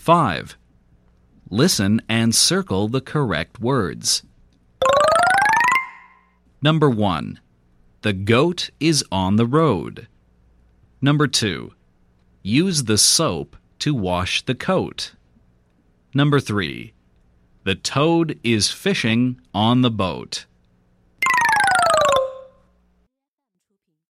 5. Listen and circle the correct words. Number 1. The goat is on the road. Number 2. Use the soap to wash the coat. Number 3. The toad is fishing on the boat.